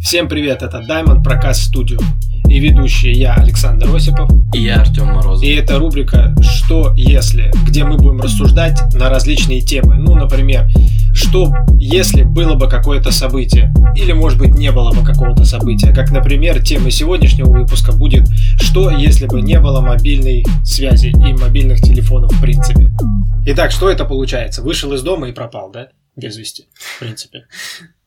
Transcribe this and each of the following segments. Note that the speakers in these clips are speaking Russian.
Всем привет, это Diamond Проказ Студио. И ведущие я, Александр Осипов. И я, Артём Морозов. И это рубрика «Что если?», где мы будем рассуждать на различные темы. Ну, например, что если было бы какое-то событие? Или, может быть, не было бы какого-то события? Как, например, тема сегодняшнего выпуска будет «Что если бы не было мобильной связи и мобильных телефонов в принципе?». Итак, что это получается? Вышел из дома и пропал, да? Без вести, в принципе.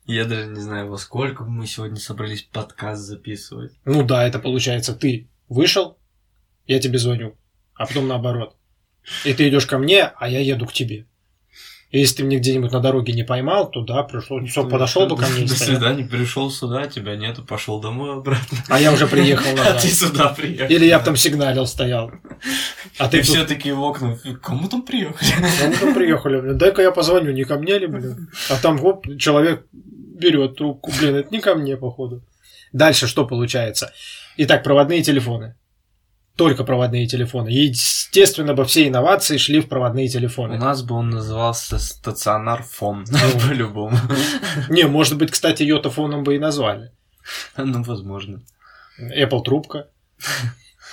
Я даже не знаю, во сколько мы сегодня собрались подкаст записывать. Ну да, это получается, ты вышел, я тебе звоню, а потом наоборот. И ты идешь ко мне, а я еду к тебе. И если ты меня где-нибудь на дороге не поймал, то да, пришел, подошел бы ко мне. До свидания, пришел сюда, тебя нету, пошел домой обратно. А я уже приехал назад. А ты сюда приехал. Или я там сигналил, стоял. А ты все такие в окна. Кому там приехали? Дай-ка я позвоню, не ко мне ли, блин? А там хоп, человек берет трубку, блин, это не ко мне, походу. Дальше что получается? Итак, проводные телефоны. Только проводные телефоны. Естественно, бы все инновации шли в проводные телефоны. У нас бы он назывался стационар-фон, по-любому. Не, может быть, кстати, йотафоном бы и назвали. Ну, возможно. Apple трубка.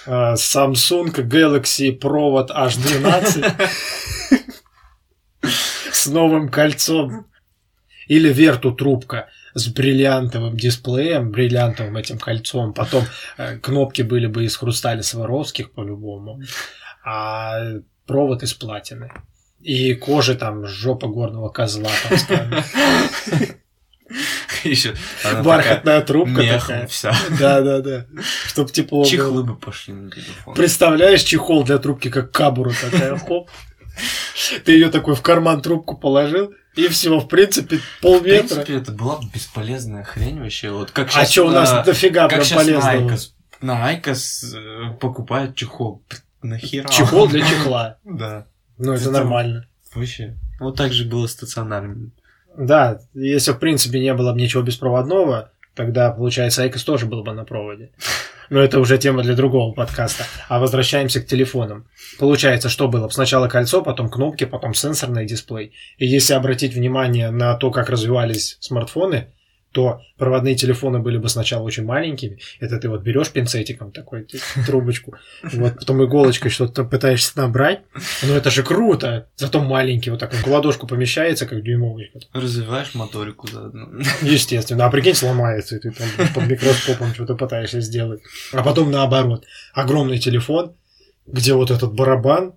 Samsung Galaxy провод H12 с новым кольцом. Или Верту трубка с бриллиантовым дисплеем, бриллиантовым этим кольцом. Потом кнопки были бы из хрусталя Сваровских по-любому, а провод из платины. И кожа там, жопа горного козла. Еще бархатная трубка такая. Да-да-да. Чтоб тепло было. Чехлы бы пошли на телефон. Представляешь, чехол для трубки, как кабура такая. Хоп. Ты ее такой в карман трубку положил, и всего, в принципе, полметра. В принципе, это была бы бесполезная хрень вообще. Вот как сейчас, а что у нас дофига прям полезного? На Айкос покупают чехол. Нахера? Чехол для чехла. Да. Ну, это нормально. Вообще. Вот так же было стационарным. Да, если, в принципе, не было бы ничего беспроводного, тогда, получается, Айкос тоже был бы на проводе. Но это уже тема для другого подкаста. А возвращаемся к телефонам. Получается, что было? Сначала кольцо, потом кнопки, потом сенсорный дисплей. И если обратить внимание на то, как развивались смартфоны, то проводные телефоны были бы сначала очень маленькими. Это ты вот берешь пинцетиком такой трубочку, вот потом иголочкой что-то пытаешься набрать. Но это же круто! Зато маленький, вот так в ладошку помещается, как дюймовый. Развиваешь моторику заодно. Естественно. А прикинь, сломается, и ты там под микроскопом что-то пытаешься сделать. А потом наоборот. Огромный телефон, где вот этот барабан,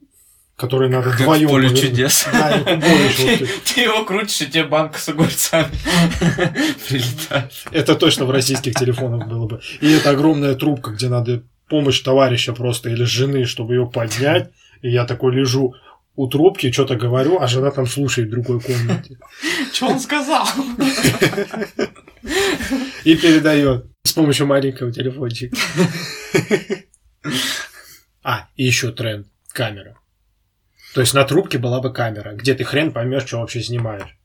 который надо вдвоем... Поле чудес. Да, ты его крутишь, и тебе банка с огурцами прилетает. Это точно в российских телефонах было бы. И это огромная трубка, где надо помощь товарища просто или жены, чтобы ее поднять. И я такой лежу у трубки, что-то говорю, а жена там слушает в другой комнате. Что он сказал? И передает с помощью маленького телефончика. А, и еще тренд. Камера. То есть на трубке была бы камера, где ты хрен поймешь, что вообще снимаешь.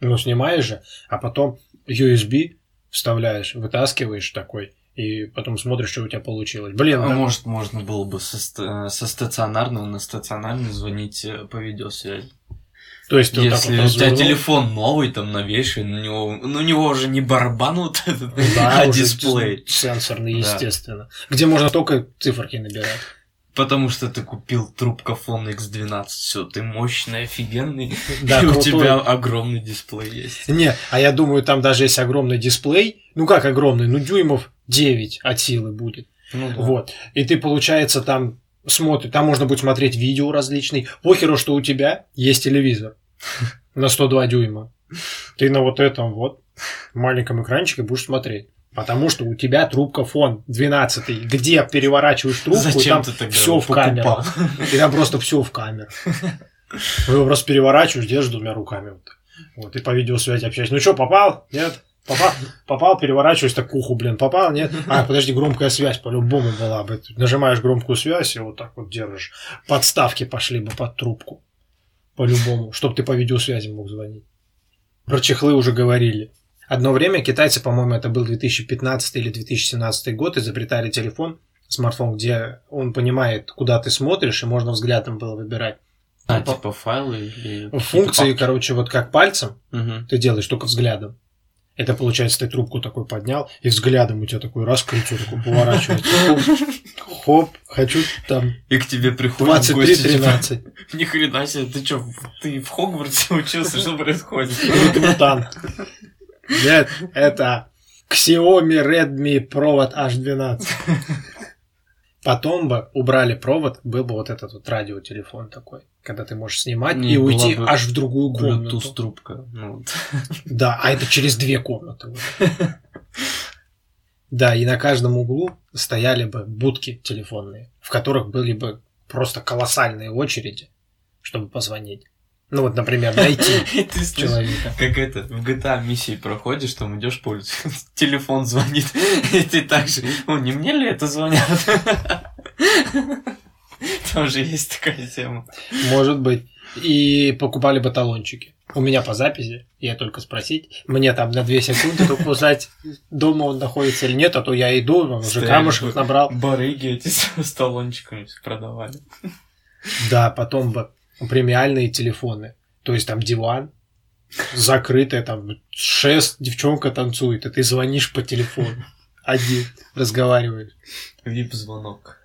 Ну, снимаешь же, а потом USB вставляешь, вытаскиваешь такой, и потом смотришь, что у тебя получилось. Блин, да. Может, можно было бы со стационарного на стационарный звонить по видеосвязи. То есть ты если вот у тебя телефон новый, там новейший, у него уже не барабан вот этот, да, а дисплей. Сенсорный, естественно. Да. Где можно только циферки набирать. Потому что ты купил трубкафон X12, все, ты мощный, офигенный, да, и крутой. У тебя огромный дисплей есть. Не, а я думаю, там даже есть огромный дисплей, ну как огромный, ну дюймов 9 от силы будет, ну, да. Вот, и ты, получается, там смотришь, там можно будет смотреть видео различные, похеру, что у тебя есть телевизор на 102 дюйма, ты на вот этом вот маленьком экранчике будешь смотреть. Потому что у тебя трубкафон 12-й, где переворачиваешь трубку, зачем и там все в камеру. И там просто все в камеру. Его просто переворачиваешь, держишь двумя руками. Вот, и по видеосвязи общаешься. Ну что, попал? Нет? Попал, переворачиваюсь, так к уху, блин, попал, нет? А, подожди, громкая связь по-любому была бы. Нажимаешь громкую связь и вот так вот держишь. Подставки пошли бы под трубку. По-любому. Чтоб ты по видеосвязи мог звонить. Про чехлы уже говорили. Одно время китайцы, по-моему, это был 2015 или 2017 год, изобретали телефон, смартфон, где он понимает, куда ты смотришь, и можно взглядом было выбирать. А, типа файлы? Функции, короче, вот как пальцем ты делаешь, только взглядом. Это, получается, ты трубку такой поднял, и взглядом у тебя такой раз крючок такой поворачивается. Хоп, хочу там... И к тебе приходят гости. 23-13. Ни хрена себе, ты что, ты в Хогвартсе учился? Что происходит? Мутант. Нет, это Xiaomi Redmi провод H12. Потом бы убрали провод, был бы вот этот вот радиотелефон такой, когда ты можешь снимать и уйти аж в другую комнату. Bluetooth-трубка. Да, а это через две комнаты. Да, и на каждом углу стояли бы будки телефонные, в которых были бы просто колоссальные очереди, чтобы позвонить. Ну вот, например, найти человека. Как это, в GTA миссии проходишь, там идешь по улице, телефон звонит, и ты так же, не мне ли это звонят? Тоже есть такая тема. Может быть. И покупали бы талончики. У меня по записи, я только спросить, мне там на 2 секунды только узнать, дома он находится или нет, а то я иду, он уже камушек набрал. Барыги эти с талончиками продавали. Да, потом бы премиальные телефоны. То есть там диван, закрытая, там шест, девчонка танцует, и ты звонишь по телефону. Один разговариваешь. Вип-звонок.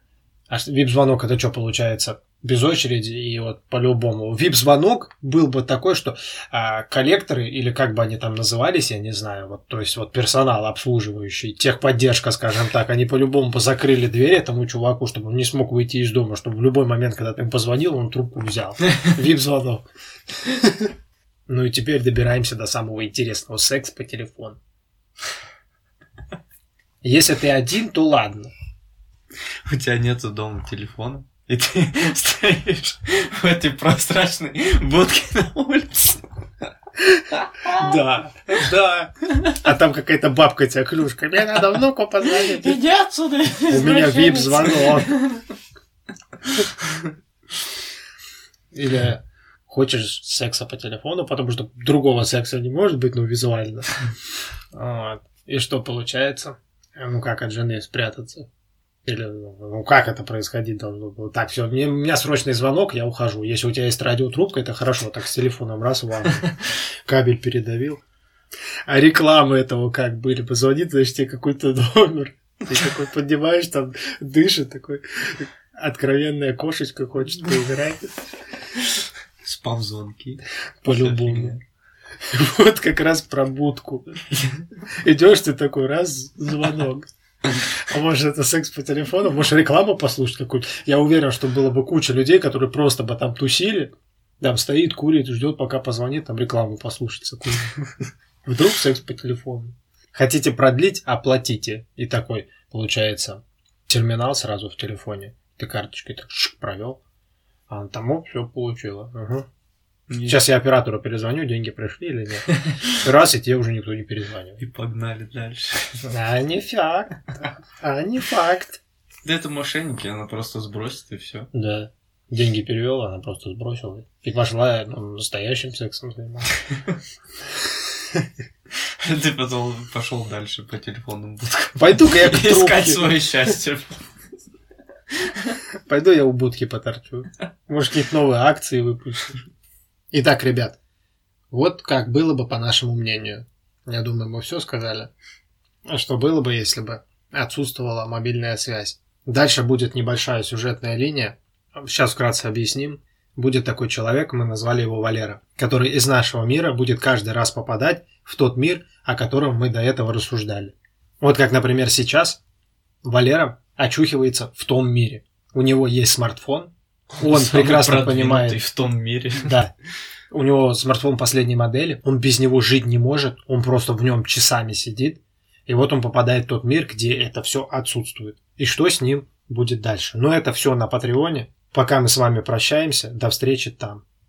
А вип-звонок это что получается? Без очереди и вот по-любому. Вип-звонок был бы такой, что коллекторы, или как бы они там назывались, я не знаю, вот, то есть вот персонал обслуживающий, техподдержка, скажем так, они по-любому позакрыли двери этому чуваку, чтобы он не смог выйти из дома, чтобы в любой момент, когда ты ему позвонил, он трубку взял. Вип-звонок. Ну и теперь добираемся до самого интересного. Секс по телефону. Если ты один, то ладно. У тебя нету дома телефона? И ты стоишь в этой прозрачной будке на улице. Да, да. А там какая-то бабка тебя клюшка. Мне надо внуку позвонить. Иди отсюда. У меня вип-звонок. Или хочешь секса по телефону, потому что другого секса не может быть, но визуально. Вот. И что получается? Ну как от жены спрятаться? Или, ну, как это происходить должно было? Так, все, у меня срочный звонок, я ухожу. Если у тебя есть радиотрубка, это хорошо. Так, с телефоном раз, ванну. Кабель передавил. А рекламы этого как были? Позвонит, значит, тебе какой-то номер. Ты такой поднимаешь, там, дышит, такой откровенная кошечка хочет поиграть. Спам-звонки. По-любому. Вот как раз про будку. Идешь ты такой, раз, звонок. А может, это секс по телефону? Может, рекламу послушать какую-то? Я уверен, что было бы куча людей, которые просто бы там тусили, там стоит, курит, ждет, пока позвонит, там рекламу послушается. Вдруг секс по телефону. Хотите продлить? Оплатите. И такой, получается, терминал сразу в телефоне. Ты карточкой так провел, а он там все получила. Угу. Сейчас я оператору перезвоню, деньги пришли или нет. Раз, и тебе уже никто не перезвонил. И погнали дальше. А не факт. Да это мошенники, она просто сбросит и все. Да. Деньги перевела, она просто сбросила. И пошла настоящим сексом заниматься. Ты потом пошел дальше по телефонным будкам. Пойду-ка я к трубке. Искать свое счастье. Пойду я у будки поторчу. Может, какие-то новые акции выпущу. Итак, ребят, вот как было бы, по нашему мнению. Я думаю, мы все сказали. Что было бы, если бы отсутствовала мобильная связь. Дальше будет небольшая сюжетная линия. Сейчас вкратце объясним. Будет такой человек, мы назвали его Валера, который из нашего мира будет каждый раз попадать в тот мир, о котором мы до этого рассуждали. Вот как, например, сейчас Валера очухивается в том мире. У него есть смартфон. Он самый прекрасно понимает. В том мире. Да. У него смартфон последней модели, он без него жить не может, он просто в нем часами сидит, и вот он попадает в тот мир, где это все отсутствует. И что с ним будет дальше? Но это все на Патреоне. Пока мы с вами прощаемся, до встречи там.